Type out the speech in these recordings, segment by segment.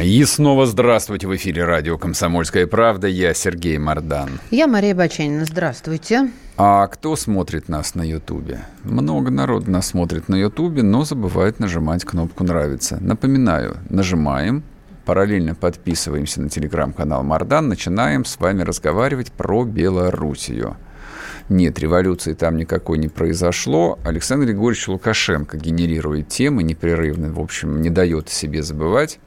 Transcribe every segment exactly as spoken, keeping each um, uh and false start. И снова здравствуйте. В эфире радио «Комсомольская правда». Я Сергей Мардан. Я Мария Баченина. Здравствуйте. А кто смотрит нас на Ютубе? Много народу нас смотрит на Ютубе, но забывает нажимать кнопку «Нравится». Напоминаю, нажимаем, параллельно подписываемся на телеграм-канал «Мардан», начинаем с вами разговаривать про Белоруссию. Нет, революции там никакой не произошло. Александр Григорьевич Лукашенко генерирует темы непрерывно, в общем, не дает о себе забывать.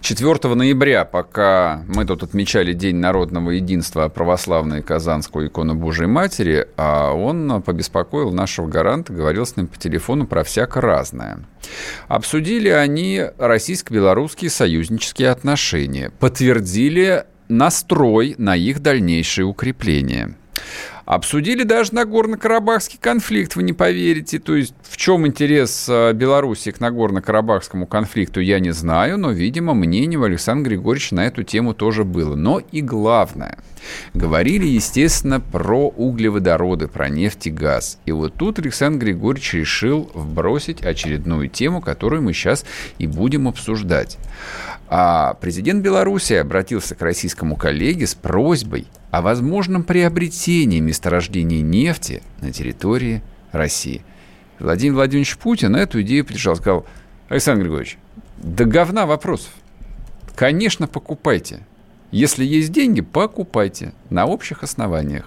четвёртого ноября, пока мы тут отмечали День народного единства православной Казанскую икону Божией Матери, а он побеспокоил нашего гаранта, говорил с ним по телефону про всяко разное. Обсудили они российско-белорусские союзнические отношения, подтвердили настрой на их дальнейшее укрепление. Обсудили даже Нагорно-Карабахский конфликт, вы не поверите. То есть в чем интерес Беларуси к Нагорно-Карабахскому конфликту, я не знаю, но, видимо, мнение у Александра Григорьевича на эту тему тоже было. Но и главное, говорили, естественно, про углеводороды, про нефть и газ. И вот тут Александр Григорьевич решил вбросить очередную тему, которую мы сейчас и будем обсуждать. А президент Беларуси обратился к российскому коллеге с просьбой о возможном приобретении месторождений нефти на территории России. Владимир Владимирович Путин эту идею поддержал. Сказал: Александр Григорьевич, да говна вопросов. Конечно, покупайте. Если есть деньги, покупайте. На общих основаниях.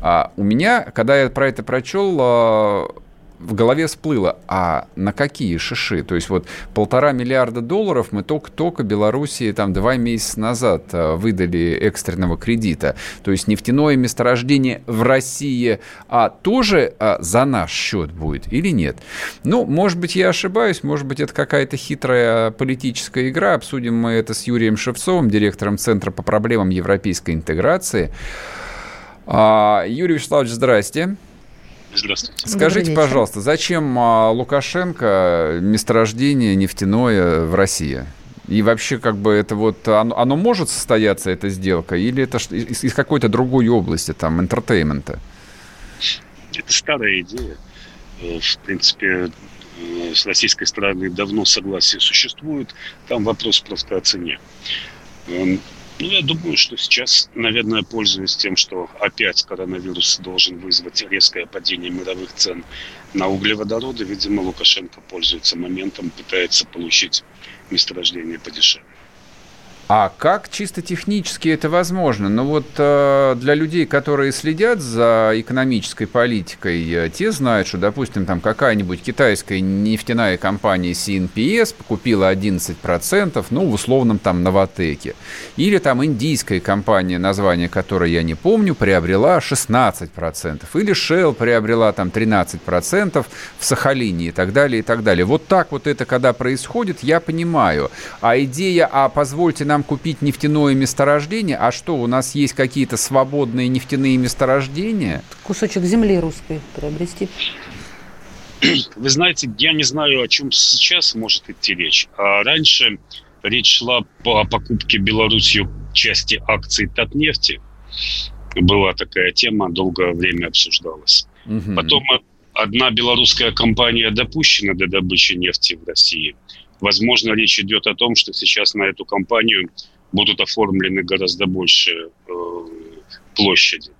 А у меня, когда я про это прочел, в голове всплыло, а на какие шиши? То есть вот полтора миллиарда долларов мы только-только Белоруссии там два месяца назад выдали экстренного кредита. То есть нефтяное месторождение в России а тоже а, за наш счет будет или нет? Ну, может быть, я ошибаюсь, может быть, это какая-то хитрая политическая игра. Обсудим мы это с Юрием Шевцовым, директором Центра по проблемам европейской интеграции. А, Юрий Вячеславович, здрасте. Здравствуйте. Скажите, пожалуйста, зачем Лукашенко месторождение нефтяное в России? И вообще, как бы это вот оно, оно может состояться, эта сделка, или это из, из какой-то другой области, там, энтертеймента? Это старая идея. В принципе, с российской стороны давно согласие существует. Там вопрос просто о цене. Ну, я думаю, что сейчас, наверное, пользуясь тем, что опять коронавирус должен вызвать резкое падение мировых цен на углеводороды, видимо, Лукашенко пользуется моментом, пытается получить месторождение подешевле. А как чисто технически это возможно? Ну вот э, для людей, которые следят за экономической политикой, те знают, что, допустим, там какая-нибудь китайская нефтяная компания си эн пи эс купила одиннадцать процентов, ну, в условном там Новатэке. Или там индийская компания, название которой я не помню, приобрела шестнадцать процентов. Или Shell приобрела там тринадцать процентов в Сахалине и так далее, и так далее. Вот так вот это, когда происходит, я понимаю. А идея, а позвольте нам купить нефтяное месторождение. А что, у нас есть какие-то свободные нефтяные месторождения? Кусочек земли русской приобрести. Вы знаете, я не знаю, о чем сейчас может идти речь. А раньше речь шла по покупке Беларусью части акций Татнефти. Была такая тема, долгое время обсуждалась. Угу. Потом одна белорусская компания допущена до добычи нефти в России. Возможно, речь идет о том, что сейчас на эту компанию будут оформлены гораздо больше э, площади.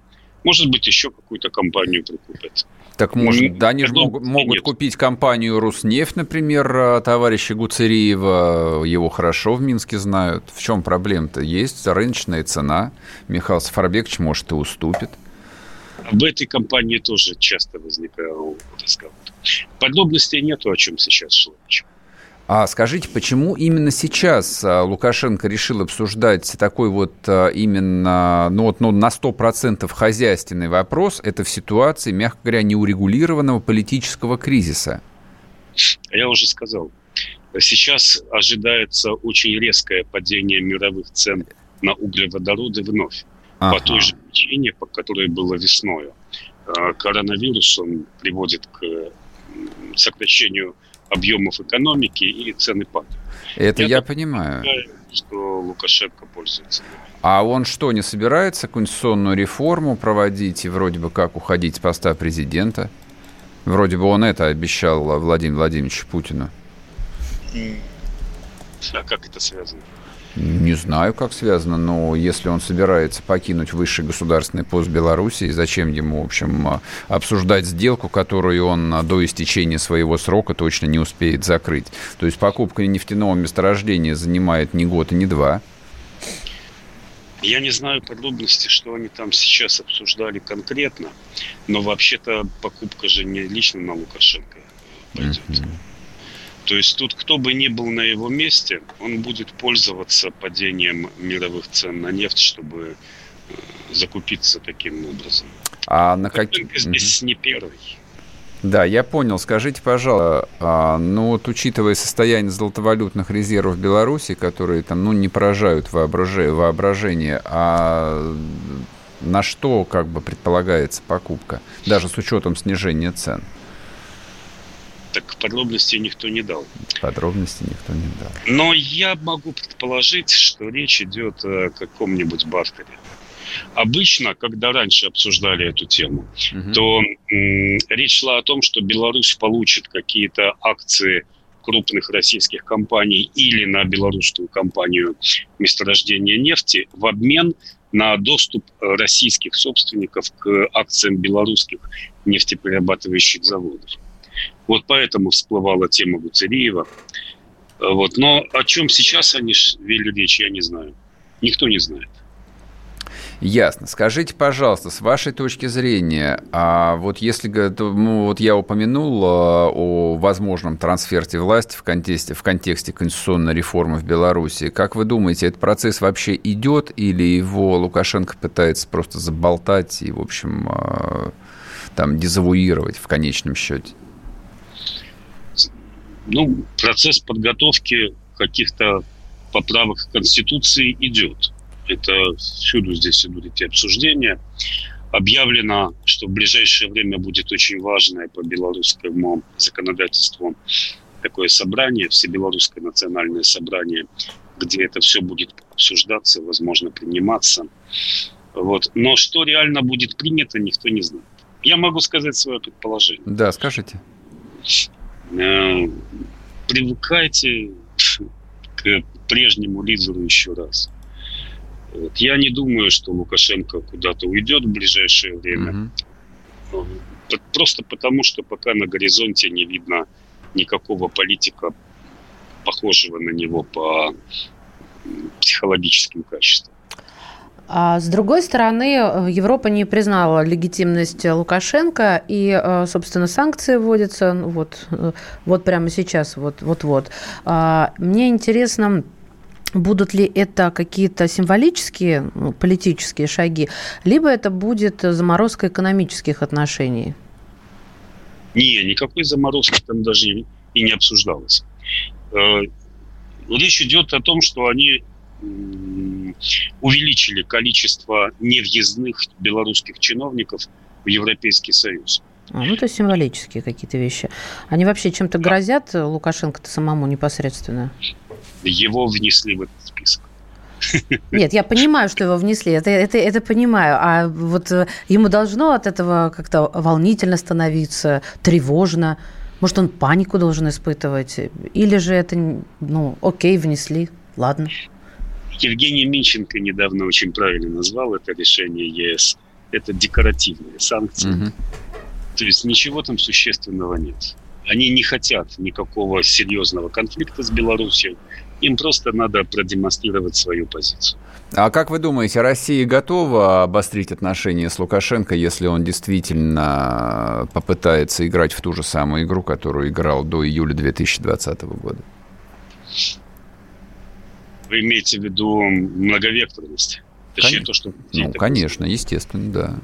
Может быть, еще какую-то компанию прикупят. Так, может, ну, да, они же могут, могут купить компанию «Руснефть», например, товарища Гуцериева. Его хорошо в Минске знают. В чем проблема-то? Есть рыночная цена. Михаил Сафарбекович, может, и уступит. Об этой компании тоже часто возникал разговор. Подробностей нету, о чем сейчас шло. А скажите, почему именно сейчас Лукашенко решил обсуждать такой вот именно, ну вот, ну, на сто процентов хозяйственный вопрос? Это в ситуации, мягко говоря, неурегулированного политического кризиса. Я уже сказал, сейчас ожидается очень резкое падение мировых цен на углеводороды вновь. ага. по той же причине, по которой было весною. Коронавирус, он приводит к сокращению объемов экономики, и цены падают. Это я, я понимаю. Что Лукашенко пользуется. А он что, не собирается конституционную реформу проводить и вроде бы как уходить с поста президента? Вроде бы он это обещал Владимиру Владимировичу Путину. А как это связано? Не знаю, как связано, но если он собирается покинуть высший государственный пост Белоруссии, зачем ему, в общем, обсуждать сделку, которую он до истечения своего срока точно не успеет закрыть? То есть покупка нефтяного месторождения занимает не год и не два. Я не знаю подробности, что они там сейчас обсуждали конкретно, но вообще-то покупка же не лично на Лукашенко пойдет. Mm-hmm. То есть тут кто бы ни был на его месте, он будет пользоваться падением мировых цен на нефть, чтобы закупиться таким образом. А на какие... здесь не первый. Да, я понял. Скажите, пожалуйста, а, ну вот учитывая состояние золотовалютных резервов Беларуси, которые там, ну, не поражают воображение, воображение, а на что как бы предполагается покупка, даже с учетом снижения цен? Так подробностей никто не дал. Подробностей никто не дал. Но я могу предположить, что речь идет о каком-нибудь бартере. Обычно, когда раньше обсуждали эту тему, угу. то м- речь шла о том, что Беларусь получит какие-то акции крупных российских компаний или на белорусскую компанию месторождения нефти в обмен на доступ российских собственников к акциям белорусских нефтеперерабатывающих заводов. Вот поэтому всплывала тема Гуцериева. Вот. Но о чем сейчас они вели речь, я не знаю. Никто не знает. Ясно. Скажите, пожалуйста, с вашей точки зрения, а вот если, ну, вот я упомянул о возможном трансферте власти в контексте, в контексте конституционной реформы в Беларуси, как вы думаете, этот процесс вообще идет или его Лукашенко пытается просто заболтать и, в общем, там, дезавуировать в конечном счете? Ну, процесс подготовки каких-то поправок к Конституции идет. Это всюду здесь идут эти обсуждения. Объявлено, что в ближайшее время будет очень важное по белорусскому законодательству такое собрание, Всебелорусское национальное собрание, где это все будет обсуждаться, возможно, приниматься. Вот. Но что реально будет принято, никто не знает. Я могу сказать свое предположение. Да, скажите. Привыкайте к прежнему лидеру еще раз. Вот. Я не думаю, что Лукашенко куда-то уйдет в ближайшее время. Угу. Просто потому, что пока на горизонте не видно никакого политика, похожего на него по психологическим качествам. А с другой стороны, Европа не признала легитимность Лукашенко, и, собственно, санкции вводятся вот, вот прямо сейчас, вот-вот. Мне интересно, будут ли это какие-то символические политические шаги, либо это будет заморозка экономических отношений? Не, никакой заморозки там даже и не обсуждалось. Речь идет о том, что они... увеличили количество невъездных белорусских чиновников в Европейский Союз. А, ну, то символические какие-то вещи. Они вообще чем-то грозят Лукашенко-то самому непосредственно? Его внесли в этот список. Нет, я понимаю, что его внесли, это, это, это понимаю. А вот ему должно от этого как-то волнительно становиться, тревожно. Может, он панику должен испытывать? Или же это, ну, окей, внесли, ладно. Евгений Минченко недавно очень правильно назвал это решение ЕС. Это декоративные санкции. Угу. То есть ничего там существенного нет. Они не хотят никакого серьезного конфликта с Беларусью. Им просто надо продемонстрировать свою позицию. А как вы думаете, Россия готова обострить отношения с Лукашенко, если он действительно попытается играть в ту же самую игру, которую играл до июля две тысячи двадцатого года? Вы имеете в виду многовекторность? Точнее, то, что... Ну, конечно, происходит. Естественно, да.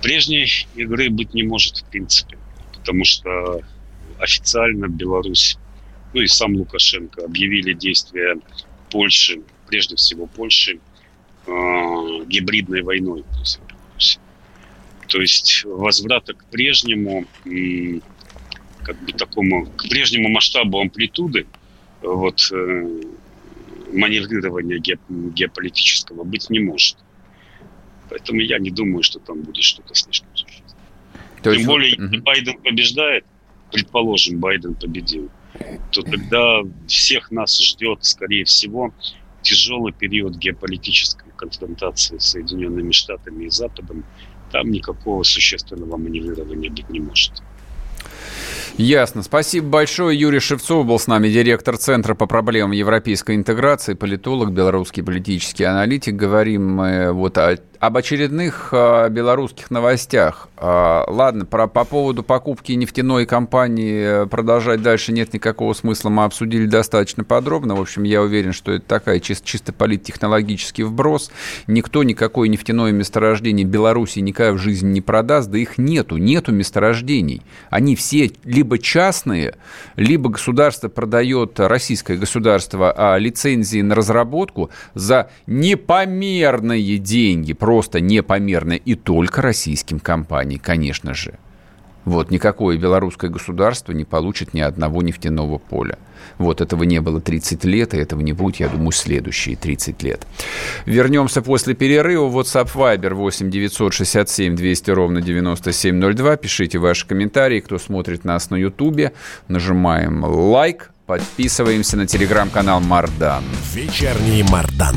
Прежней игры быть не может, в принципе. Потому что официально Беларусь, ну и сам Лукашенко, объявили действия Польши, прежде всего Польши, э, гибридной войной. То есть возврата к прежнему, э, как бы такому, к прежнему масштабу амплитуды вот, э, маневрирования ге- геополитического быть не может. Поэтому я не думаю, что там будет что-то слишком существенное. То есть... Тем более, если Байден побеждает, предположим, Байден победил, то тогда всех нас ждет, скорее всего, тяжелый период геополитической конфронтации с Соединенными Штатами и Западом. Там никакого существенного маневрирования быть не может. Ясно. Спасибо большое. Юрий Шевцов был с нами, директор Центра по проблемам европейской интеграции, политолог, белорусский политический аналитик. Говорим мы вот о, об очередных э, белорусских новостях. Э, ладно, про, по поводу покупки нефтяной компании продолжать дальше нет никакого смысла. Мы обсудили достаточно подробно. В общем, я уверен, что это такая чис, чисто политтехнологический вброс. Никто никакое нефтяное месторождение Беларуси никогда в жизни не продаст. Да их нету. Нету месторождений. Они все... либо частные, либо государство продает, российское государство, лицензии на разработку за непомерные деньги, просто непомерные, и только российским компаниям, конечно же. Вот, никакое белорусское государство не получит ни одного нефтяного поля. Вот, этого не было тридцать лет, и этого не будет, я думаю, следующие тридцать лет. Вернемся после перерыва. WhatsApp Viber восемь девятьсот шестьдесят семь двести ровно девяносто семь ноль два. Пишите ваши комментарии, кто смотрит нас на Ютубе. Нажимаем лайк, подписываемся на телеграм-канал Мардан. Вечерний Мардан.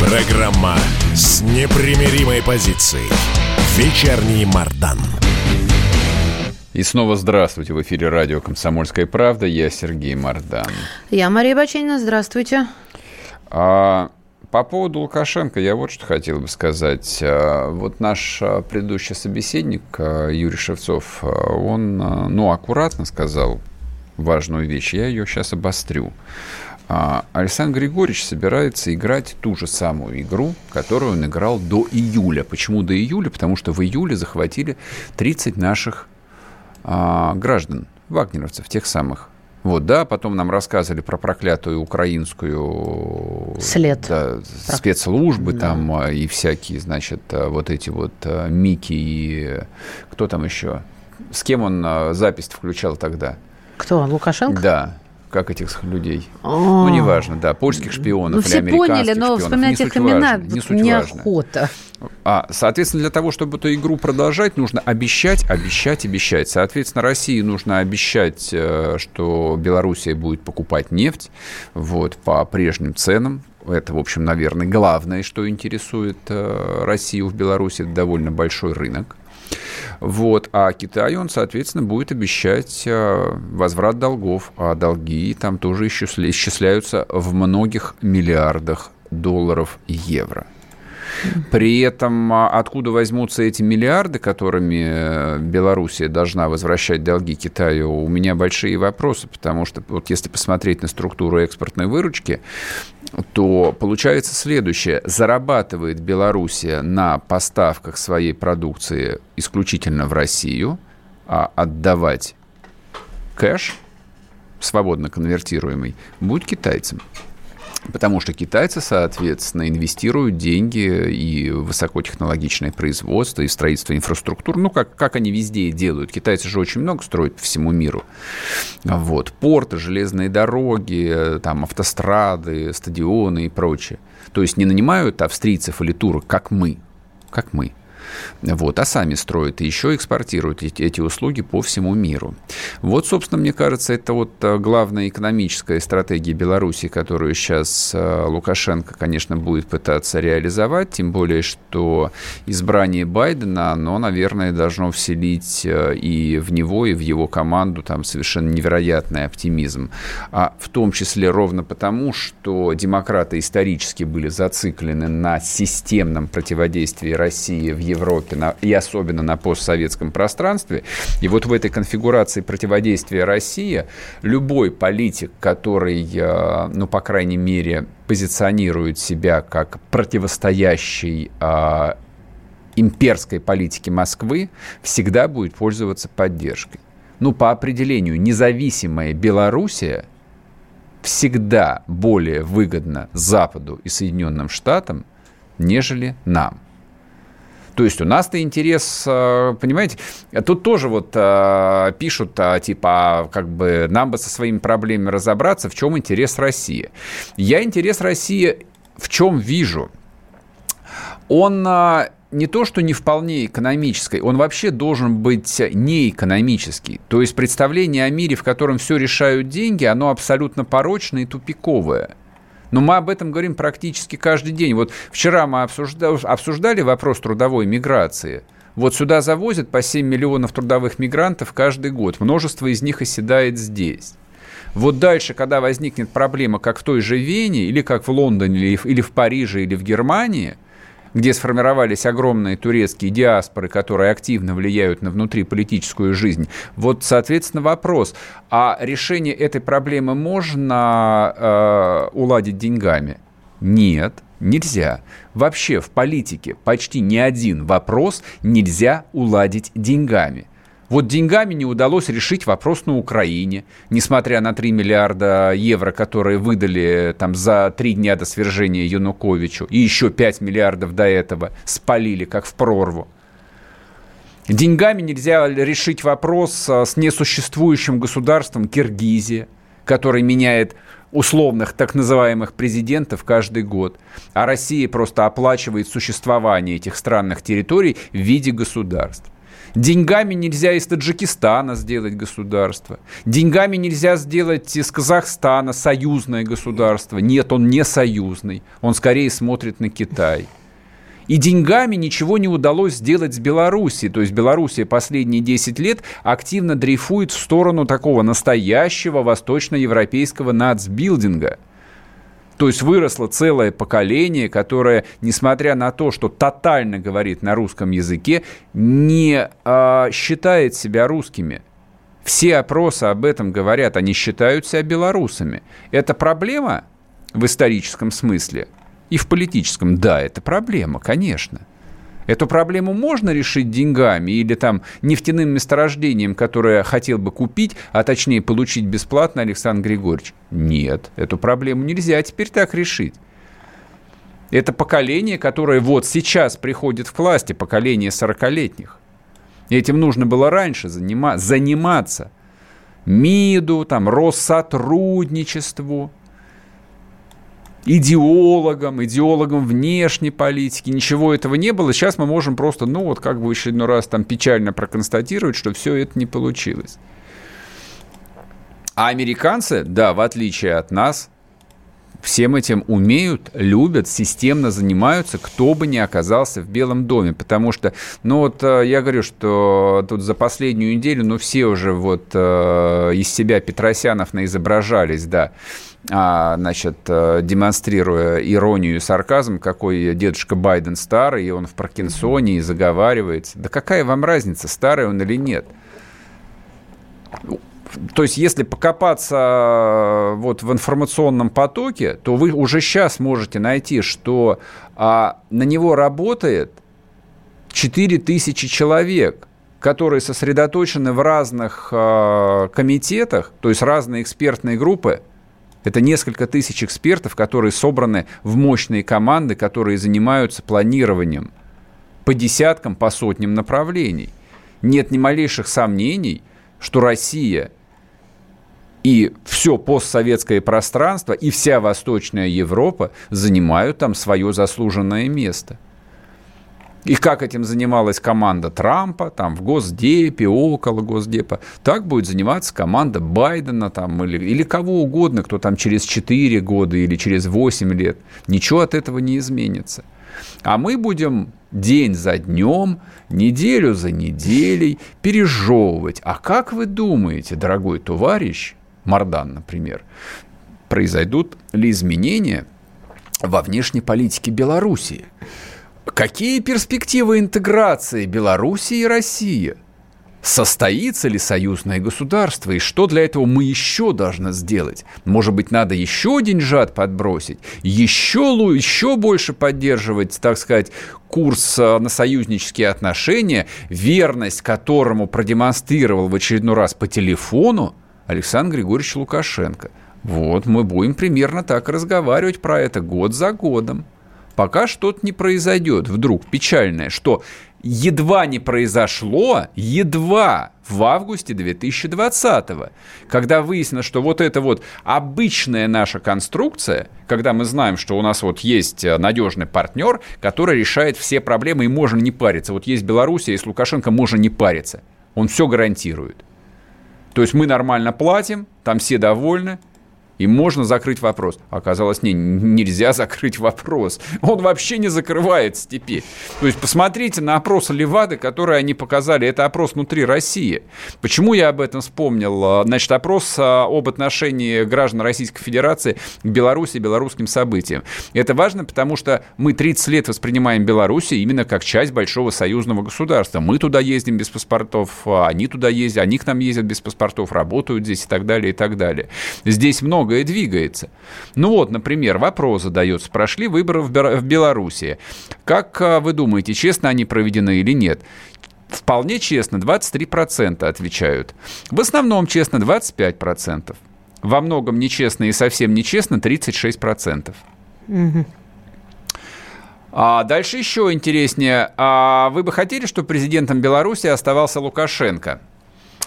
Программа с непримиримой позицией. Вечерний Мардан. И снова здравствуйте. В эфире радио «Комсомольская правда». Я Сергей Мардан. Я Мария Баченина. Здравствуйте. А, по поводу Лукашенко я вот что хотел бы сказать. Вот наш предыдущий собеседник Юрий Шевцов, он, ну, аккуратно сказал важную вещь. Я ее сейчас обострю. Александр Григорьевич собирается играть ту же самую игру, которую он играл до июля. Почему до июля? Потому что в июле захватили тридцать наших а, граждан, вагнеровцев, тех самых. Вот, да, потом нам рассказывали про проклятую украинскую След. Да, спецслужбы, да. Там и всякие, значит, вот эти вот Мики и кто там еще? С кем он запись включал тогда? Кто, Лукашенко? Да. Как этих людей. О-о-о. Ну, неважно, да, польских шпионов, ну, или американских, поняли, шпионов. Ну, все поняли, но вспоминать их имена не суть неохота. Важно. А, соответственно, для того, чтобы эту игру продолжать, нужно обещать, обещать, обещать. Соответственно, России нужно обещать, что Белоруссия будет покупать нефть вот, по прежним ценам. Это, в общем, наверное, главное, что интересует Россию в Беларуси. Это довольно большой рынок. Вот. А Китай, он, соответственно, будет обещать возврат долгов, а долги там тоже исчисляются в многих миллиардах долларов и евро. При этом откуда возьмутся эти миллиарды, которыми Белоруссия должна возвращать долги Китаю, у меня большие вопросы, потому что вот если посмотреть на структуру экспортной выручки, то получается следующее. Зарабатывает Белоруссия на поставках своей продукции исключительно в Россию, а отдавать кэш, свободно конвертируемый, будет китайцам. Потому что китайцы, соответственно, инвестируют деньги и в высокотехнологичное производство, и в строительство инфраструктуры. Ну, как, как они везде делают. Китайцы же очень много строят по всему миру. Вот. Порты, железные дороги, там, автострады, стадионы и прочее. То есть не нанимают австрийцев или турок, как мы. Как мы. вот, а сами строят и еще экспортируют эти услуги по всему миру. Вот, собственно, мне кажется, это вот главная экономическая стратегия Беларуси, которую сейчас Лукашенко, конечно, будет пытаться реализовать, тем более, что избрание Байдена, оно, наверное, должно вселить и в него, и в его команду там совершенно невероятный оптимизм, а в том числе ровно потому, что демократы исторически были зациклены на системном противодействии России в Европе на, и особенно на постсоветском пространстве. И вот в этой конфигурации противодействия России любой политик, который, ну, по крайней мере, позиционирует себя как противостоящий э, имперской политике Москвы, всегда будет пользоваться поддержкой. Ну, по определению, независимая Белоруссия всегда более выгодна Западу и Соединенным Штатам, нежели нам. То есть у нас-то интерес, понимаете, тут тоже вот пишут, типа, как бы нам бы со своими проблемами разобраться, в чем интерес России. Я интерес России в чем вижу? Он не то, что не вполне экономический, он вообще должен быть неэкономический. То есть представление о мире, в котором все решают деньги, оно абсолютно порочное и тупиковое. Но мы об этом говорим практически каждый день. Вот вчера мы обсуждали, обсуждали вопрос трудовой миграции. Вот сюда завозят по семь миллионов трудовых мигрантов каждый год. Множество из них оседает здесь. Вот дальше, когда возникнет проблема, как в той же Вене, или как в Лондоне, или в Париже, или в Германии, где сформировались огромные турецкие диаспоры, которые активно влияют на внутриполитическую жизнь. Вот, соответственно, вопрос, а решение этой проблемы можно э, уладить деньгами? Нет, нельзя. Вообще в политике почти ни один вопрос нельзя уладить деньгами. Вот деньгами не удалось решить вопрос на Украине, несмотря на три миллиарда евро, которые выдали там, за три дня до свержения Януковичу, и еще пять миллиардов до этого спалили, как в прорву. Деньгами нельзя решить вопрос с несуществующим государством Киргизия, который меняет условных так называемых президентов каждый год, а Россия просто оплачивает существование этих странных территорий в виде государств. Деньгами нельзя из Таджикистана сделать государство. Деньгами нельзя сделать из Казахстана союзное государство. Нет, он не союзный. Он скорее смотрит на Китай. И деньгами ничего не удалось сделать с Белоруссией. То есть Белоруссия последние десять лет активно дрейфует в сторону такого настоящего восточноевропейского нацбилдинга. То есть выросло целое поколение, которое, несмотря на то, что тотально говорит на русском языке, не а, считает себя русскими. Все опросы об этом говорят, они считают себя белорусами. Это проблема в историческом смысле и в политическом? Да, это проблема, конечно. Эту проблему можно решить деньгами или там нефтяным месторождением, которое хотел бы купить, а точнее получить бесплатно Александр Григорьевич? Нет, эту проблему нельзя теперь так решить. Это поколение, которое вот сейчас приходит к власти, поколение сорокалетних. Этим нужно было раньше занима- заниматься. МИДу, там, Россотрудничеству. Идеологам, идеологам внешней политики. Ничего этого не было. Сейчас мы можем просто, ну, вот как бы в очередной раз там печально проконстатировать, что все это не получилось. А американцы, да, в отличие от нас, всем этим умеют, любят, системно занимаются, кто бы ни оказался в Белом доме. Потому что, ну, вот я говорю, что тут за последнюю неделю, ну, все уже вот э, из себя Петросянов наизображались, да. А, значит, демонстрируя иронию и сарказм, какой дедушка Байден старый, и он в Паркинсоне, и заговаривается. Да какая вам разница, старый он или нет? То есть, если покопаться вот в информационном потоке, то вы уже сейчас можете найти, что а, на него работает четыре тысячи человек. Которые сосредоточены в разных а, комитетах, то есть разные экспертные группы. Это несколько тысяч экспертов, которые собраны в мощные команды, которые занимаются планированием по десяткам, по сотням направлений. Нет ни малейших сомнений, что Россия и все постсоветское пространство, и вся Восточная Европа занимают там свое заслуженное место. И как этим занималась команда Трампа, там, в Госдепе, около Госдепа, так будет заниматься команда Байдена, там, или, или кого угодно, кто там через четыре года или через восемь лет. Ничего от этого не изменится. А мы будем день за днем, неделю за неделей пережевывать. А как вы думаете, дорогой товарищ, Мардан, например, произойдут ли изменения во внешней политике Белоруссии? Какие перспективы интеграции Белоруссии и России? Состоится ли союзное государство? И что для этого мы еще должны сделать? Может быть, надо еще деньжат подбросить? Еще, еще больше поддерживать, так сказать, курс на союзнические отношения, верность которому продемонстрировал в очередной раз по телефону Александр Григорьевич Лукашенко. Вот мы будем примерно так разговаривать про это год за годом. Пока что-то не произойдет, вдруг печальное, что едва не произошло, едва в августе две тысячи двадцатого, когда выяснилось, что вот эта вот обычная наша конструкция, когда мы знаем, что у нас вот есть надежный партнер, который решает все проблемы и можно не париться. Вот есть Белоруссия, и с Лукашенко можно не париться. Он все гарантирует. То есть мы нормально платим, там все довольны. И можно закрыть вопрос. Оказалось, не, нельзя закрыть вопрос. Он вообще не закрывается теперь. То есть посмотрите на опрос Левады, который они показали. Это опрос внутри России. Почему я об этом вспомнил? Значит, опрос об отношении граждан Российской Федерации к Беларуси и белорусским событиям. Это важно, потому что мы тридцать лет воспринимаем Беларусь именно как часть большого союзного государства. Мы туда ездим без паспортов, они туда ездят, они к нам ездят без паспортов, работают здесь и так далее, и так далее. Здесь много и двигается. Ну вот, например, вопрос задается. Прошли выборы в Беларуси. Как вы думаете, честно они проведены или нет? Вполне честно, двадцать три процента отвечают. В основном честно двадцать пять процентов. Во многом нечестно и совсем нечестно тридцать шесть процентов. Угу. А дальше еще интереснее. А вы бы хотели, чтобы президентом Беларуси оставался Лукашенко?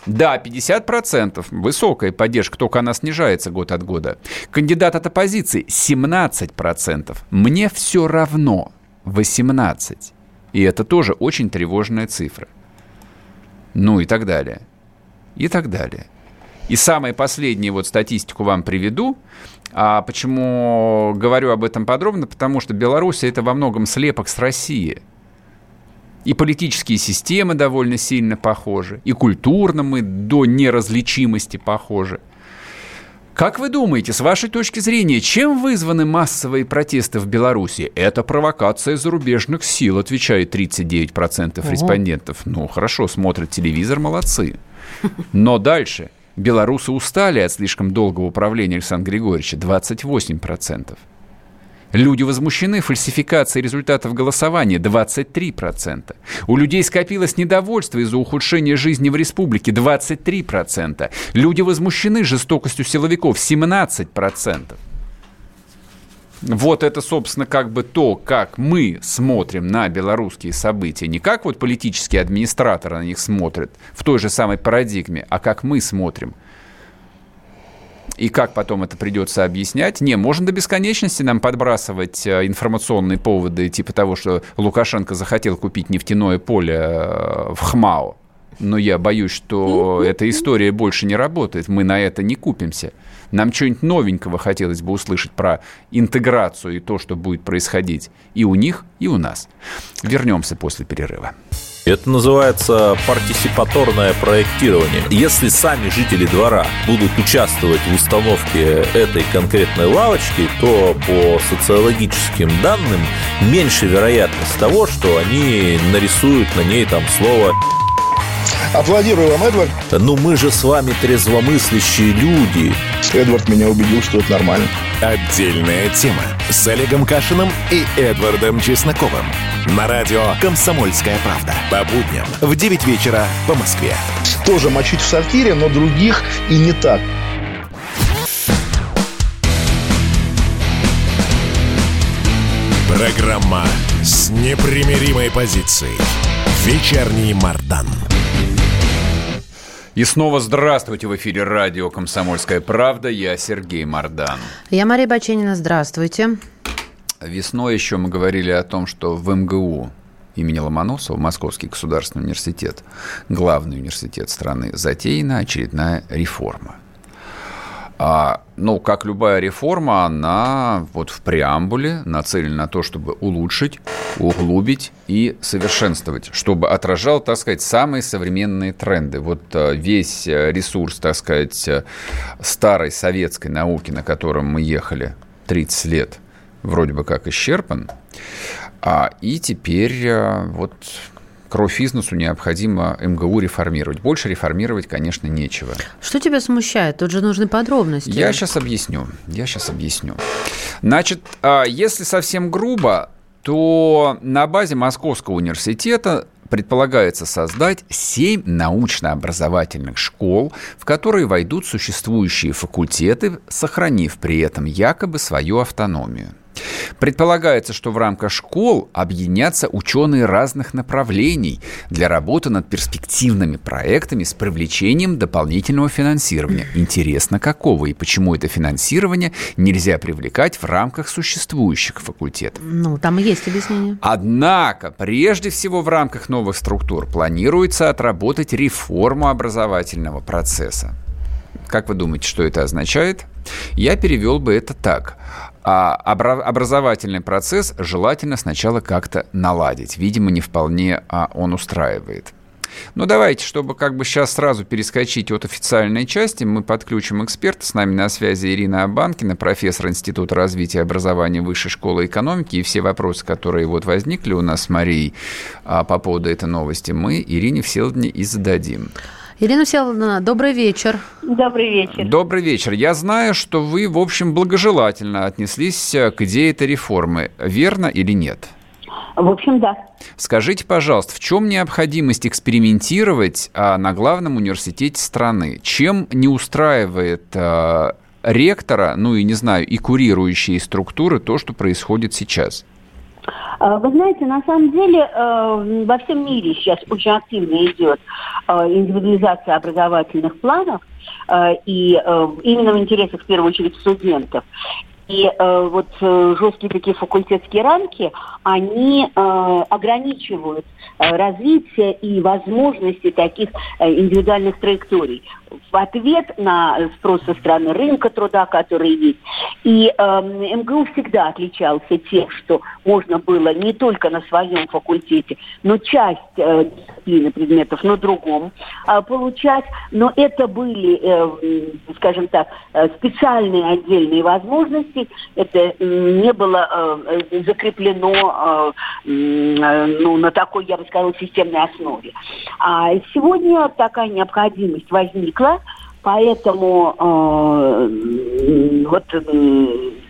Да, пятьдесят процентов. Высокая поддержка, только она снижается год от года. Кандидат от оппозиции семнадцать процентов. Мне все равно восемнадцать процентов. И это тоже очень тревожная цифра. Ну и так далее. И так далее. И самую последнюю вот статистику вам приведу. А почему говорю об этом подробно? Потому что Беларусь – это во многом слепок с Россией. И политические системы довольно сильно похожи, и культурно мы до неразличимости похожи. Как вы думаете, с вашей точки зрения, чем вызваны массовые протесты в Беларуси? Это провокация зарубежных сил, отвечает тридцать девять процентов респондентов. Ага. Ну, хорошо, смотрят телевизор, молодцы. Но дальше. Белорусы устали от слишком долгого управления Александра Григорьевича, двадцать восемь процентов. Люди возмущены фальсификацией результатов голосования – двадцать три процента. У людей скопилось недовольство из-за ухудшения жизни в республике – двадцать три процента. Люди возмущены жестокостью силовиков – семнадцать процентов. Вот это, собственно, как бы то, как мы смотрим на белорусские события. Не как вот политические администраторы на них смотрят в той же самой парадигме, а как мы смотрим. И как потом это придется объяснять? Не, можно до бесконечности нам подбрасывать информационные поводы, типа того, что Лукашенко захотел купить нефтяное поле в ХМАО. Но я боюсь, что эта история больше не работает. Мы на это не купимся. Нам чего-нибудь новенького хотелось бы услышать про интеграцию и то, что будет происходить и у них, и у нас. Вернемся после перерыва. Это называется партисипаторное проектирование. Если сами жители двора будут участвовать в установке этой конкретной лавочки, то по социологическим данным меньше вероятность того, что они нарисуют на ней там слово. Аплодирую вам, Эдвард. Ну мы же с вами трезвомыслящие люди. Эдвард меня убедил, что это нормально. Отдельная тема с Олегом Кашиным и Эдвардом Чесноковым. На радио «Комсомольская правда». По будням в девять вечера по Москве. Тоже мочить в сортире, но других и не так. Программа с непримиримой позицией. Вечерний Мардан. И снова здравствуйте. В эфире радио «Комсомольская правда». Я Сергей Мардан. Я Мария Баченина. Здравствуйте. Весной еще мы говорили о том, что в МГУ имени Ломоносова, Московский государственный университет, главный университет страны, затеяна очередная реформа. А, ну, как любая реформа, она вот в преамбуле нацелена на то, чтобы улучшить, углубить и совершенствовать, чтобы отражал, так сказать, самые современные тренды. Вот весь ресурс, так сказать, старой советской науки, на котором мы ехали тридцать лет, вроде бы как исчерпан, а, и теперь а, вот... кровь из носу необходимо МГУ реформировать. Больше реформировать, конечно, нечего. Что тебя смущает? Тут же нужны подробности. Я сейчас объясню. Я сейчас объясню. Значит, если совсем грубо, то на базе Московского университета предполагается создать семь научно-образовательных школ, в которые войдут существующие факультеты, сохранив при этом якобы свою автономию. Предполагается, что в рамках школ объединятся ученые разных направлений для работы над перспективными проектами с привлечением дополнительного финансирования. Интересно, какого и почему это финансирование нельзя привлекать в рамках существующих факультетов? Ну, там и есть объяснение. Однако, прежде всего, в рамках новых структур планируется отработать реформу образовательного процесса. Как вы думаете, что это означает? Я перевел бы это так. А образовательный процесс желательно сначала как-то наладить. Видимо, не вполне он устраивает. Но давайте, чтобы как бы сейчас сразу перескочить от официальной части, мы подключим эксперта. С нами на связи Ирина Абанкина, профессор Института развития и образования Высшей школы экономики. И все вопросы, которые вот возникли у нас с Марией по поводу этой новости, мы Ирине Всеволодовне и зададим. Ирина Всеволодовна, добрый вечер. Добрый вечер. Добрый вечер. Я знаю, что вы, в общем, благожелательно отнеслись к идее этой реформы. Верно или нет? В общем, да. Скажите, пожалуйста, в чем необходимость экспериментировать на главном университете страны? Чем не устраивает ректора, ну и, не знаю, и курирующие структуры то, что происходит сейчас? Вы знаете, на самом деле во всем мире сейчас очень активно идет индивидуализация образовательных планов, и именно в интересах, в первую очередь, студентов. И вот жесткие такие факультетские рамки, они ограничивают развитие и возможности таких индивидуальных траекторий в ответ на спрос со стороны рынка труда, который есть. И э, МГУ всегда отличался тем, что можно было не только на своем факультете, но часть э, дисциплины предметов на другом э, получать. Но это были, э, скажем так, специальные отдельные возможности. Это не было э, закреплено э, э, ну, на такой, я бы сказала, системной основе. А сегодня такая необходимость возникла. Поэтому э, вот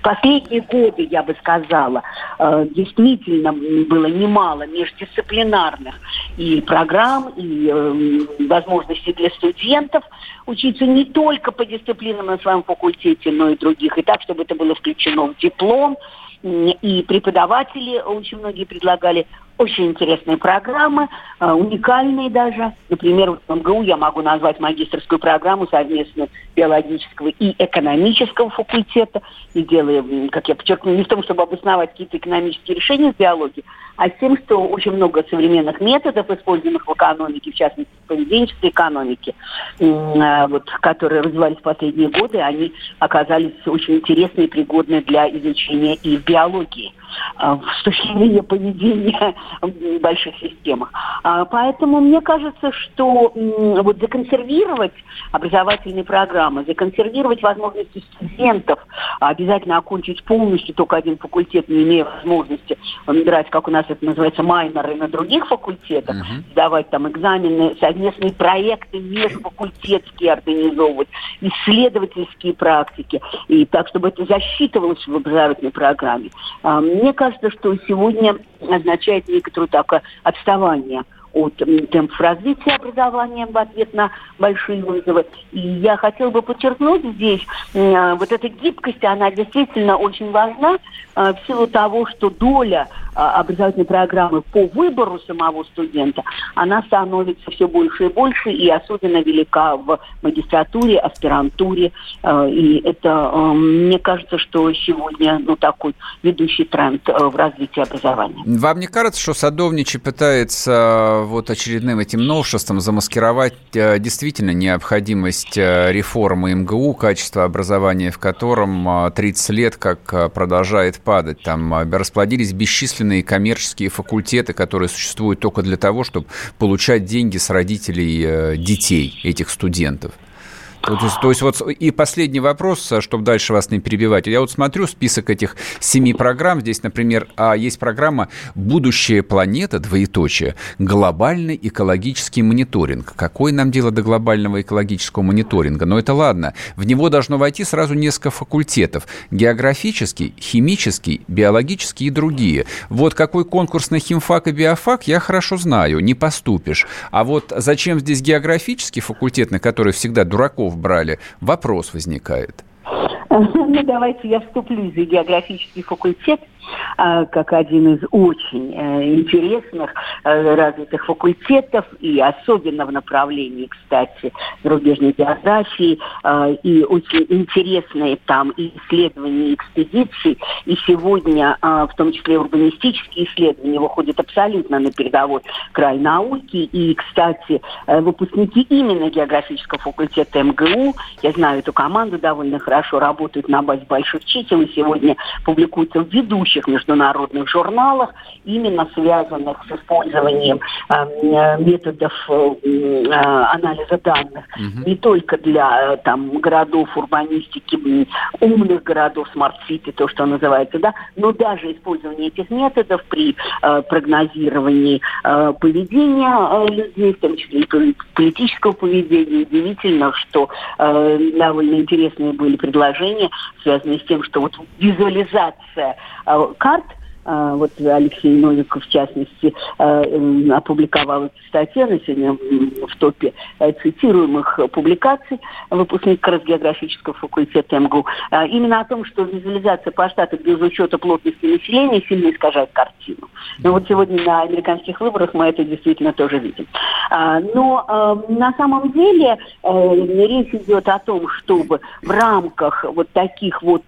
последние годы, я бы сказала, э, действительно было немало междисциплинарных и программ, и э, возможностей для студентов учиться не только по дисциплинам на своем факультете, но и других, и так, чтобы это было включено в диплом. И преподаватели, очень многие предлагали очень интересные программы, уникальные даже. Например, в МГУ я могу назвать магистерскую программу совместно биологического и экономического факультета. И делаю, как я подчеркну, не в том, чтобы обосновать какие-то экономические решения в биологии, а с тем, что очень много современных методов, используемых в экономике, в частности, в поведенческой экономике, вот, которые развивались в последние годы, они оказались очень интересны и пригодны для изучения и в биологии, с точки зрения поведения в больших системах. Поэтому мне кажется, что вот законсервировать образовательные программы, законсервировать возможности студентов, обязательно окончить полностью только один факультет, не имея возможности брать, как у нас это называется, майнеры на других факультетах, uh-huh. сдавать там экзамены, совместные проекты межфакультетские организовывать, исследовательские практики, и так, чтобы это засчитывалось в образовательной программе. Мне кажется, что сегодня означает некоторое такое отставание от темпов развития образования в ответ на большие вызовы. И я хотела бы подчеркнуть здесь, э, вот эта гибкость, она действительно очень важна э, в силу того, что доля э, образовательной программы по выбору самого студента, она становится все больше и больше, и особенно велика в магистратуре, аспирантуре. Э, и это, э, мне кажется, что сегодня ну, такой ведущий тренд э, в развитии образования. Вам не кажется, что Садовничий пытается вот очередным этим новшеством замаскировать действительно необходимость реформы МГУ, качество образования, в котором тридцать лет как продолжает падать. Там расплодились бесчисленные коммерческие факультеты, которые существуют только для того, чтобы получать деньги с родителей детей этих студентов. То есть, то есть вот и последний вопрос, чтобы дальше вас не перебивать. Я вот смотрю список этих семи программ. Здесь, например, есть программа «Будущая планета», двоеточие, глобальный экологический мониторинг. Какое нам дело до глобального экологического мониторинга? Но это ладно. В него должно войти сразу несколько факультетов. Географический, химический, биологический и другие. Вот какой конкурс на химфак и биофак, я хорошо знаю, не поступишь. А вот зачем здесь географический факультет, на который всегда дураков брали, вопрос возникает. Ну, давайте я вступлю за географический факультет, как один из очень интересных развитых факультетов, и особенно в направлении, кстати, зарубежной географии, и очень интересные там исследования и экспедиции, и сегодня, в том числе урбанистические исследования, выходят абсолютно на передовой край науки, и, кстати, выпускники именно географического факультета МГУ, я знаю эту команду довольно хорошо, работают на базе больших чисел, и сегодня публикуются в ведущих международных журналах, именно связанных с использованием э, методов э, анализа данных mm-hmm. не только для там, городов, урбанистики, умных городов, смарт-сити, то, что называется, да, но даже использование этих методов при э, прогнозировании э, поведения э, людей, в том числе и политического поведения. Удивительно, что э, довольно интересные были предложения, связанные с тем, что вот визуализация карт, вот Алексей Новиков, в частности, опубликовал эту статью, она сегодня в топе цитируемых публикаций, выпускник географического факультета МГУ, именно о том, что визуализация по штатам без учета плотности населения сильно искажает картину. Но вот сегодня на американских выборах мы это действительно тоже видим. Но на самом деле речь идет о том, чтобы в рамках вот таких вот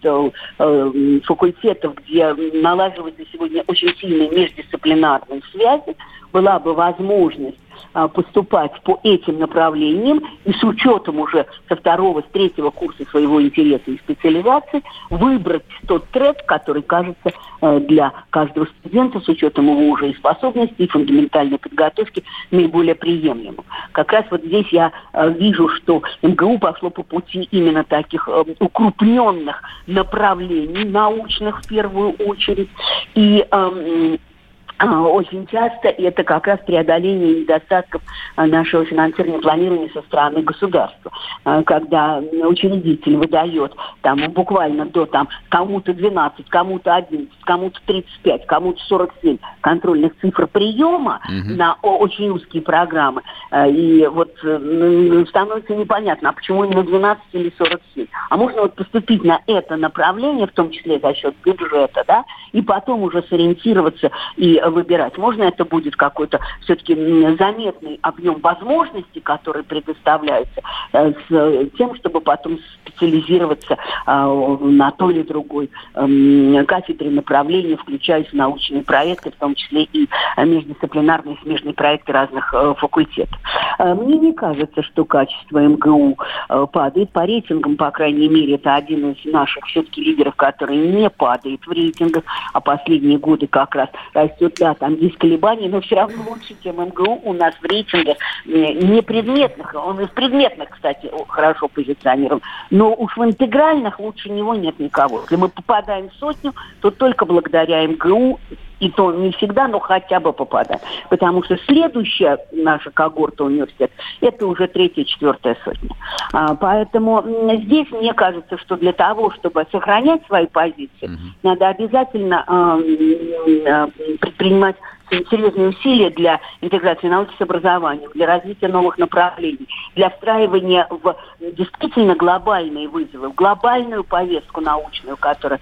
факультетов, где налаживается сегодня очень сильные междисциплинарные связи, была бы возможность а, поступать по этим направлениям и с учетом уже со второго, с третьего курса своего интереса и специализации выбрать тот трек, который кажется а, для каждого студента с учетом его уже и способностей, и фундаментальной подготовки наиболее приемлемым. Как раз вот здесь я а, вижу, что МГУ пошло по пути именно таких а, укрупненных направлений, научных в первую очередь, и а, очень часто это как раз преодоление недостатков нашего финансирования и планирования со стороны государства. Когда учредитель выдает там, буквально до там, кому-то двенадцать, кому-то одиннадцать, кому-то тридцать пять, кому-то сорок семь контрольных цифр приема mm-hmm. на очень узкие программы. И вот становится непонятно, а почему именно двенадцать или сорок семь. А можно вот поступить на это направление, в том числе за счет бюджета, да, и потом уже сориентироваться и выбирать. Можно это будет какой-то все-таки заметный объем возможностей, которые предоставляются, с тем, чтобы потом специализироваться на той или другой кафедре, направлении, включаясь в научные проекты, в том числе и междисциплинарные смежные проекты разных факультетов. Мне не кажется, что качество МГУ падает по рейтингам, по крайней мере, это один из наших все-таки лидеров, который не падает в рейтингах, а последние годы как раз растет, да, там есть колебания, но все равно лучше, чем МГУ у нас в рейтингах непредметных. Он и в предметных, кстати, хорошо позиционирован. Но уж в интегральных лучше него нет никого. Если мы попадаем в сотню, то только благодаря МГУ, и то не всегда, но хотя бы попадаем. Потому что следующая наша когорта университет, это уже третья-четвертая сотня. А, поэтому здесь, мне кажется, что для того, чтобы сохранять свои позиции, mm-hmm. надо обязательно а, предпринимать серьезные усилия для интеграции науки с образованием, для развития новых направлений, для встраивания в действительно глобальные вызовы, в глобальную повестку научную, которая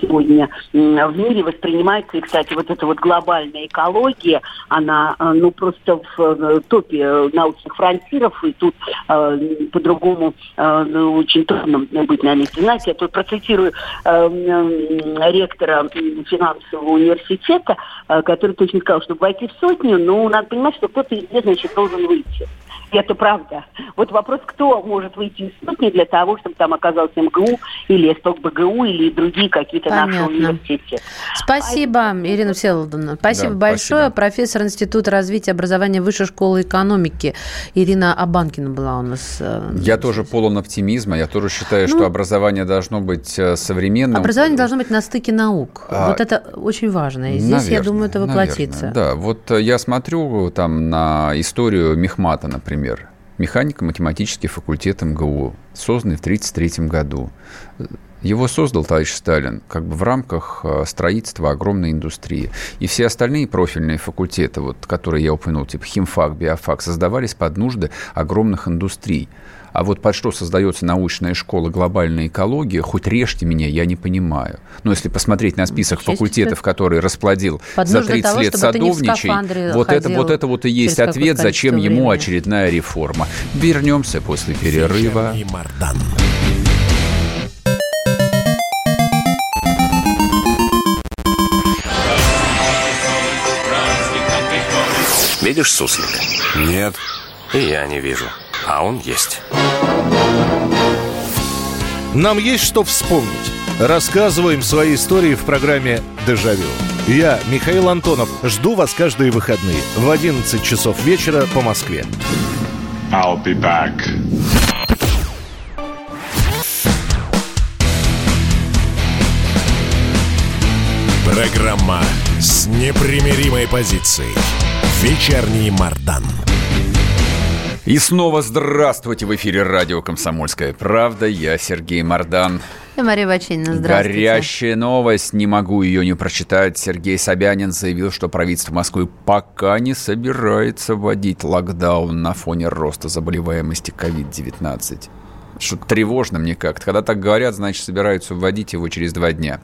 сегодня в мире воспринимается. И, кстати, вот эта вот глобальная экология, она ну просто в топе научных фронтиров, и тут по-другому очень трудно быть на месте. Знаете, я тут процитирую ректора финансового университета, который точно сказал, чтобы войти в сотню, ну, надо понимать, что кто-то из них, значит, должен выйти. И это правда. Вот вопрос, кто может выйти из сотни для того, чтобы там оказался эм гэ у или эс пэ бэ гэ у или другие какие-то Понятно. Наши университеты. Спасибо, а... Ирина Всеволодовна. Спасибо да, большое. Спасибо. Профессор Института развития и образования Высшей школы экономики Ирина Абанкина была у нас. Я тоже полон оптимизма. Я тоже считаю, ну, что образование должно быть современным. Образование должно быть на стыке наук. А... Вот это очень важно. И здесь, наверное, я думаю, это воплотится. Наверное, да, вот я смотрю там на историю Мехмата, например. Например, механико-математический факультет эм гэ у, созданный в тысяча девятьсот тридцать третьем году. Его создал товарищ Сталин как бы в рамках строительства огромной индустрии. И все остальные профильные факультеты, вот, которые я упомянул, типа химфак, биофак, создавались под нужды огромных индустрий. А вот под что создается научная школа глобальной экологии, хоть режьте меня, я не понимаю. Но если посмотреть на список есть факультетов, которые расплодил за тридцать того, лет Садовничий, вот это, вот это вот и есть ответ, зачем ему времени. Очередная реформа. Вернемся после перерыва. Видишь суслика? Нет. И я не вижу. А он есть. Нам есть что вспомнить. Рассказываем свои истории в программе «Дежавю». Я, Михаил Антонов, жду вас каждые выходные в одиннадцать часов вечера по Москве. I'll be back. Программа с непримиримой позицией. Вечерний Мардан. И снова здравствуйте! В эфире радио «Комсомольская правда». Я Сергей Мардан. Я Мария Баченина. Здравствуйте. Горящая новость. Не могу ее не прочитать. Сергей Собянин заявил, что правительство Москвы пока не собирается вводить локдаун на фоне роста заболеваемости ковид девятнадцать. Что-то тревожно мне как-то. Когда так говорят, значит, собираются вводить его через два дня.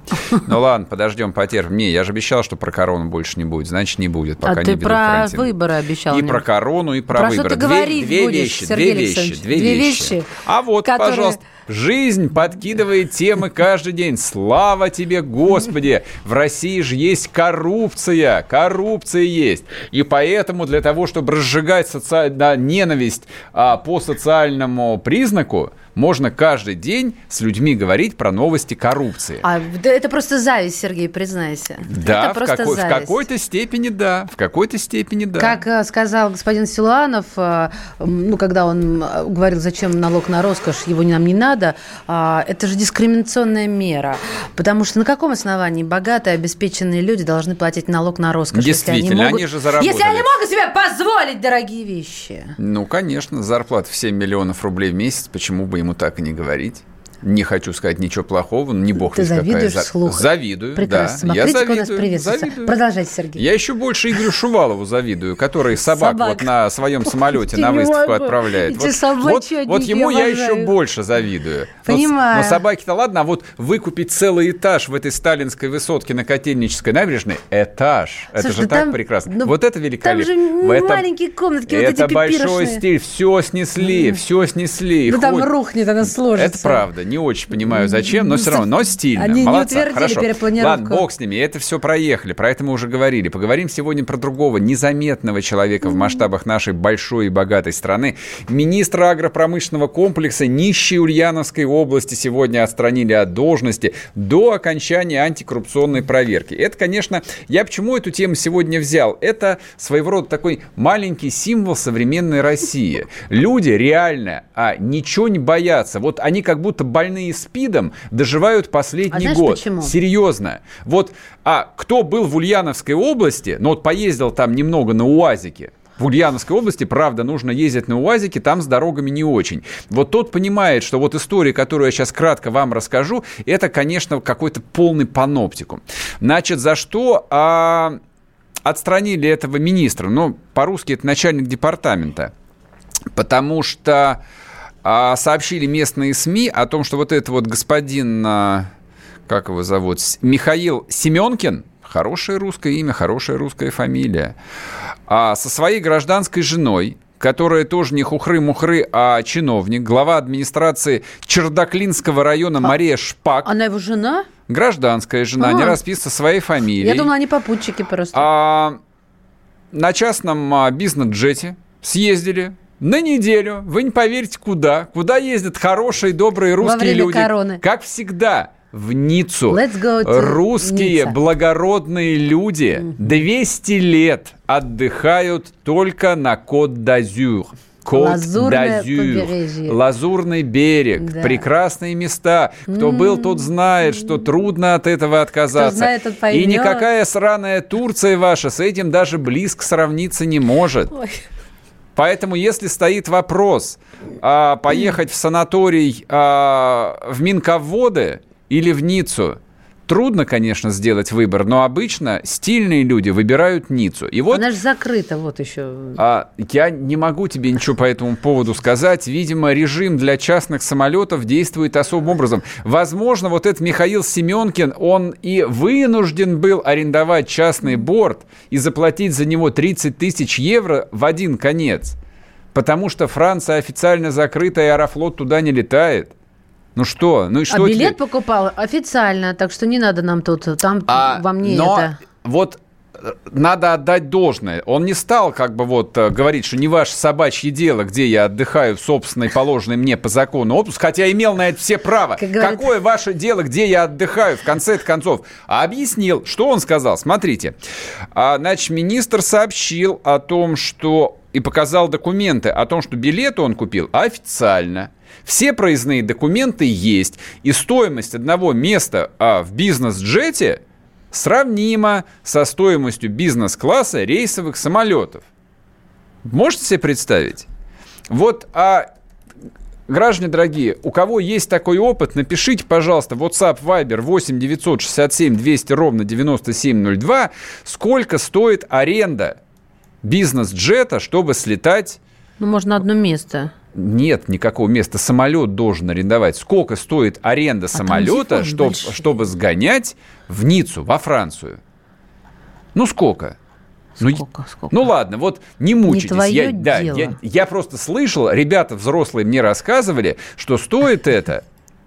Ну ладно, подождем, потерпим. Не, я же обещал, что про корону больше не будет. Значит, не будет, пока а не введут карантин. А ты про выборы обещал. И мне. Про корону, и про, про выборы. Про что ты говорить две, будешь, вещи, Сергей две Александрович. Вещи, две, две вещи. вещи. А вот, которые... пожалуйста, жизнь подкидывает темы каждый день. Слава тебе, Господи! В России же есть коррупция. Коррупция есть. И поэтому для того, чтобы разжигать соци... да, ненависть а, по социальному признаку, можно каждый день с людьми говорить про новости коррупции. А, да это просто зависть, Сергей, признайся. Да, это в, просто како- в какой-то степени да. В какой-то степени да. Как сказал господин Силуанов, ну, когда он говорил, зачем налог на роскошь, его нам не надо, это же дискриминационная мера. Потому что на каком основании богатые, обеспеченные люди должны платить налог на роскошь? Действительно, если они, могут... они же заработали. Если они могут себе позволить дорогие вещи. Ну, конечно, зарплата в семь миллионов рублей в месяц, почему бы ему так и не говорить. Не хочу сказать ничего плохого, но не бог весь какая. Ты завидуешь слух. Завидую, прекрасно. Да. Я завидую. У нас приветствуется. Завидую. Продолжайте, Сергей. Я еще больше Игорю Шувалову завидую, который собак, собак. Вот на своем самолете на выставку отправляет. Вот, вот, вот ему я еще больше завидую. Понимаю. Вот, но собаки-то ладно, а вот выкупить целый этаж в этой сталинской высотке на Котельнической набережной, этаж, слушай, это же там, так прекрасно. Ну, вот это великолепно. Там же этом, маленькие комнатки, вот эти пипирушные. Это большой стиль, все снесли, mm. все снесли. Ну там рухнет, она сложится. Это правда. Не очень понимаю, зачем, но все равно, но стильно. Они молодцы, не утвердили хорошо. Перепланировку. Ладно, бог с ними, это все проехали, про это мы уже говорили. Поговорим сегодня про другого незаметного человека mm-hmm. в масштабах нашей большой и богатой страны. Министра агропромышленного комплекса нищей Ульяновской области сегодня отстранили от должности до окончания антикоррупционной проверки. Это, конечно, я почему эту тему сегодня взял? Это своего рода такой маленький символ современной России. Люди реально а, ничего не боятся. Вот они как будто боятся. Больные СПИДом доживают последний а знаешь, год. Почему? Серьезно. Вот, а кто был в Ульяновской области, ну вот поездил там немного на УАЗике, в Ульяновской области, правда, нужно ездить на УАЗике, там с дорогами не очень. Вот тот понимает, что вот история, которую я сейчас кратко вам расскажу, это, конечно, какой-то полный паноптикум. Значит, за что... А... отстранили этого министра. Ну, по-русски это начальник департамента. Потому что а, сообщили местные СМИ о том, что вот этот вот господин, а, как его зовут, Михаил Семенкин, хорошее русское имя, хорошая русская фамилия, а, со своей гражданской женой, которая тоже не хухры-мухры, а чиновник, глава администрации Чердаклинского района Мария Шпак. Она его жена? Гражданская жена, а. не расписана своей фамилией. Я думала, они попутчики просто. А, на частном а, бизнес-джете съездили на неделю, вы не поверите, куда. Куда ездят хорошие, добрые русские люди. Короны. Как всегда. В Ниццу. Русские Ницца. Благородные люди mm-hmm. двести лет отдыхают только на Кот-д'Азюр. Кот-д'Азюр. Лазурный берег. Да. Прекрасные места. Кто mm-hmm. был, тот знает, что трудно от этого отказаться. Знает, тот поймет. И никакая сраная Турция ваша с этим даже близко сравниться не может. Ой. Поэтому, если стоит вопрос а, поехать mm-hmm. в санаторий а, в Минководы, или в Ниццу. Трудно, конечно, сделать выбор, но обычно стильные люди выбирают Ниццу. И вот, она же закрыта вот еще. А, я не могу тебе ничего по этому поводу сказать. Видимо, режим для частных самолетов действует особым образом. Возможно, вот этот Михаил Семенкин, он и вынужден был арендовать частный борт и заплатить за него тридцать тысяч евро в один конец. Потому что Франция официально закрыта, и Аэрофлот туда не летает. Ну что? Ну и что? А билет тебе? Покупал официально, так что не надо нам тут, там а, во мне но это. Вот надо отдать должное. Он не стал как бы вот говорить, что не ваше собачье дело, где я отдыхаю в собственной положенной мне по закону отпуск, хотя имел на это все право. Как говорит... Какое ваше дело, где я отдыхаю в конце концов? А объяснил, что он сказал. Смотрите, а, значит, министр сообщил о том, что и показал документы о том, что билеты он купил официально. Все проездные документы есть, и стоимость одного места а, в бизнес-джете сравнима со стоимостью бизнес-класса рейсовых самолетов. Можете себе представить? Вот, а, граждане дорогие, у кого есть такой опыт, напишите, пожалуйста, WhatsApp, Viber восемь девятьсот шестьдесят семь двести ровно девяносто семь ноль два, сколько стоит аренда бизнес-джета, чтобы слетать... Ну, можно одно место... Нет никакого места. Самолет должен арендовать. Сколько стоит аренда а самолета, чтоб, чтобы сгонять в Ниццу, во Францию? Ну, сколько? Сколько, ну, сколько? Ну, ладно, вот не мучайтесь. Не твое я, дело. Да, я, я просто слышал, ребята взрослые мне рассказывали, что стоит это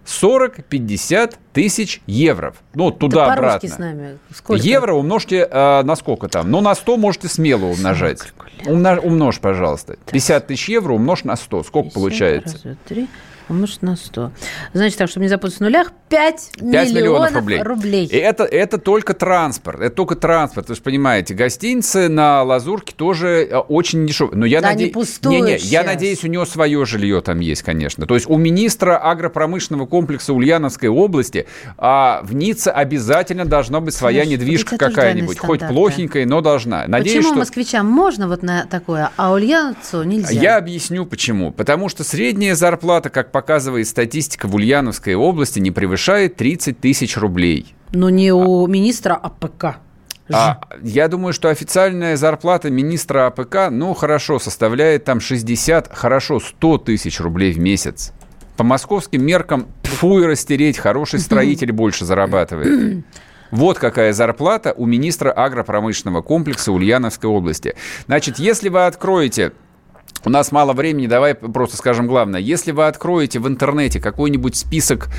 сорок-пятьдесят тысяч евро. Ну, туда-обратно. С нами. Евро умножьте э, на сколько там? Ну, на сто можете смело умножать. Умнож, умножь, пожалуйста. пятьдесят тысяч евро умножь на сто. Сколько получается? три умножить на сто. Значит, так, чтобы не запутаться в нулях, пять, пять миллионов, миллионов рублей. рублей. И это, это только транспорт. Это только транспорт. Вы же понимаете, гостиницы на Лазурке тоже очень дешевые. Но я да, наде... не пустуют не, не, Я надеюсь, у него свое жилье там есть, конечно. То есть у министра агропромышленного комплекса Ульяновской области а, в Ницце обязательно должна быть своя Слушай, недвижка какая-нибудь. Стандарт, хоть плохенькая, да. но должна. Надеюсь, почему что... москвичам можно вот на такое, а ульяновцу нельзя? Я объясню, почему. Потому что средняя зарплата, как показывает статистика, в Ульяновской области не превышает тридцать тысяч рублей. Но не у министра АПК. А, я думаю, что официальная зарплата министра АПК, ну, хорошо, составляет там шестьдесят, хорошо, сто тысяч рублей в месяц. По московским меркам, тьфу и растереть, хороший строитель больше зарабатывает. Вот какая зарплата у министра агропромышленного комплекса Ульяновской области. Значит, если вы откроете... У нас мало времени, давай просто скажем главное. Если вы откроете в интернете какой-нибудь список,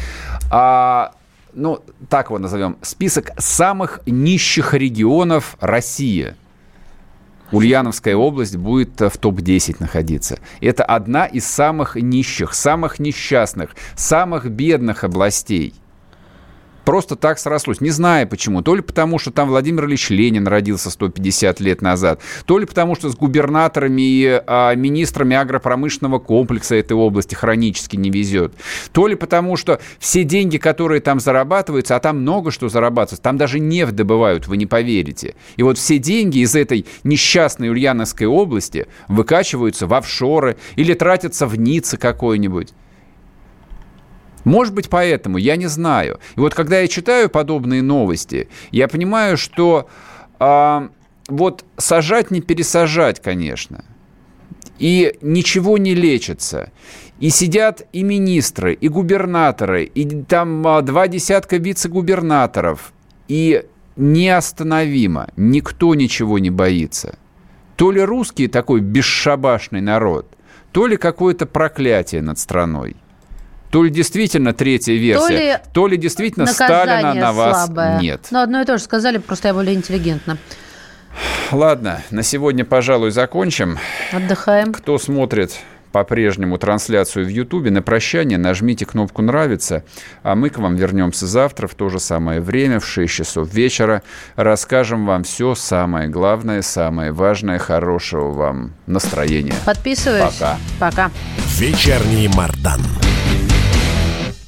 а, ну, так его назовем, список самых нищих регионов России, Ульяновская область будет в топ десять находиться. Это одна из самых нищих, самых несчастных, самых бедных областей. Просто так срослось. Не знаю почему. То ли потому, что там Владимир Ильич Ленин родился сто пятьдесят лет назад, то ли потому, что с губернаторами и а, министрами агропромышленного комплекса этой области хронически не везет, то ли потому, что все деньги, которые там зарабатываются, а там много что зарабатывается, там даже нефть добывают, вы не поверите. И вот все деньги из этой несчастной Ульяновской области выкачиваются в офшоры или тратятся в Ницце какой-нибудь. Может быть, поэтому, я не знаю. И вот когда я читаю подобные новости, я понимаю, что э, вот сажать не пересажать, конечно. И ничего не лечится. И сидят и министры, и губернаторы, и там два десятка вице-губернаторов. И неостановимо. Никто ничего не боится. То ли русские такой бесшабашный народ, то ли какое-то проклятие над страной. То ли действительно третья версия, то ли, то ли действительно Сталина на вас слабое. Нет. Ну, одно и то же сказали, просто я более интеллигентна. Ладно, на сегодня, пожалуй, закончим. Отдыхаем. Кто смотрит по-прежнему трансляцию в Ютубе, на прощание нажмите кнопку «Нравится», а мы к вам вернемся завтра в то же самое время, в шесть часов вечера. Расскажем вам все самое главное, самое важное. Хорошего вам настроения. Подписываюсь. Пока. Пока. Вечерний Мардан.